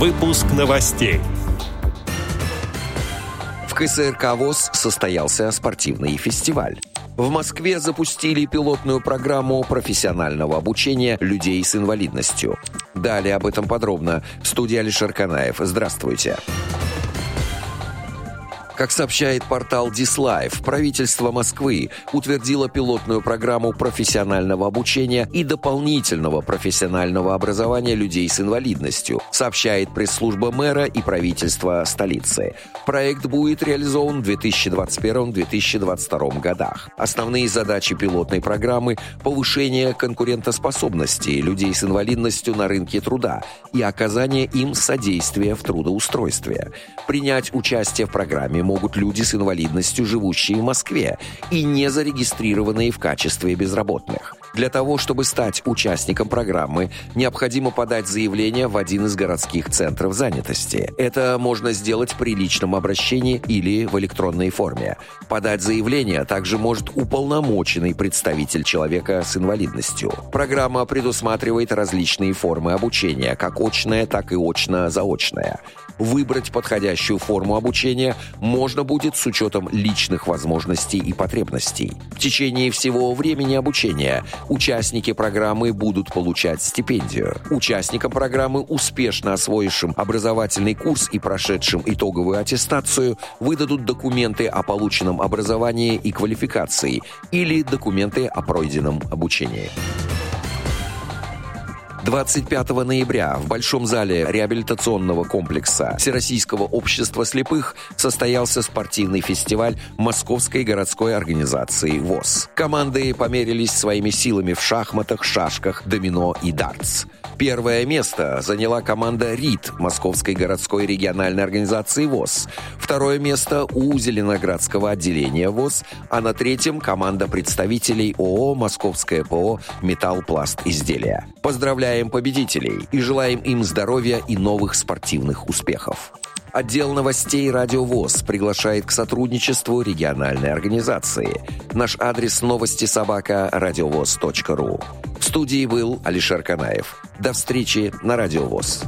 Выпуск новостей. В КСРК ВОС состоялся спортивный фестиваль. В Москве запустили пилотную программу профессионального обучения людей с инвалидностью. Далее об этом подробно. В студии Алишер Канаев. Здравствуйте. Как сообщает портал Dislife, правительство Москвы утвердило пилотную программу профессионального обучения и дополнительного профессионального образования людей с инвалидностью, сообщает пресс-служба мэра и правительства столицы. Проект будет реализован в 2021-2022 годах. Основные задачи пилотной программы – повышение конкурентоспособности людей с инвалидностью на рынке труда и оказание им содействия в трудоустройстве. Принять участие в программе могут люди с инвалидностью, живущие в Москве и не зарегистрированные в качестве безработных. Для того, чтобы стать участником программы, необходимо подать заявление в один из городских центров занятости. Это можно сделать при личном обращении или в электронной форме. Подать заявление также может уполномоченный представитель человека с инвалидностью. Программа предусматривает различные формы обучения, как очное, так и очно-заочное. Выбрать подходящую форму обучения можно будет с учетом личных возможностей и потребностей. В течение всего времени обучения участники программы будут получать стипендию. Участникам программы, успешно освоившим образовательный курс и прошедшим итоговую аттестацию, выдадут документы о полученном образовании и квалификации или документы о пройденном обучении. 25 ноября в Большом зале реабилитационного комплекса Всероссийского общества слепых состоялся спортивный фестиваль Московской городской организации ВОЗ. Команды померились своими силами в шахматах, шашках, домино и дартс. Первое место заняла команда РИТ Московской городской региональной организации ВОС. Второе место у Зеленоградского отделения ВОС, а на третьем команда представителей ООО «Московское ПО «Металлпластизделия». Поздравляем победителей и желаем им здоровья и новых спортивных успехов. Отдел новостей «Радиовоз» приглашает к сотрудничеству региональной организации. Наш адрес новости@радиовоз.ру. В студии был Алишер Канаев. До встречи на «Радиовоз».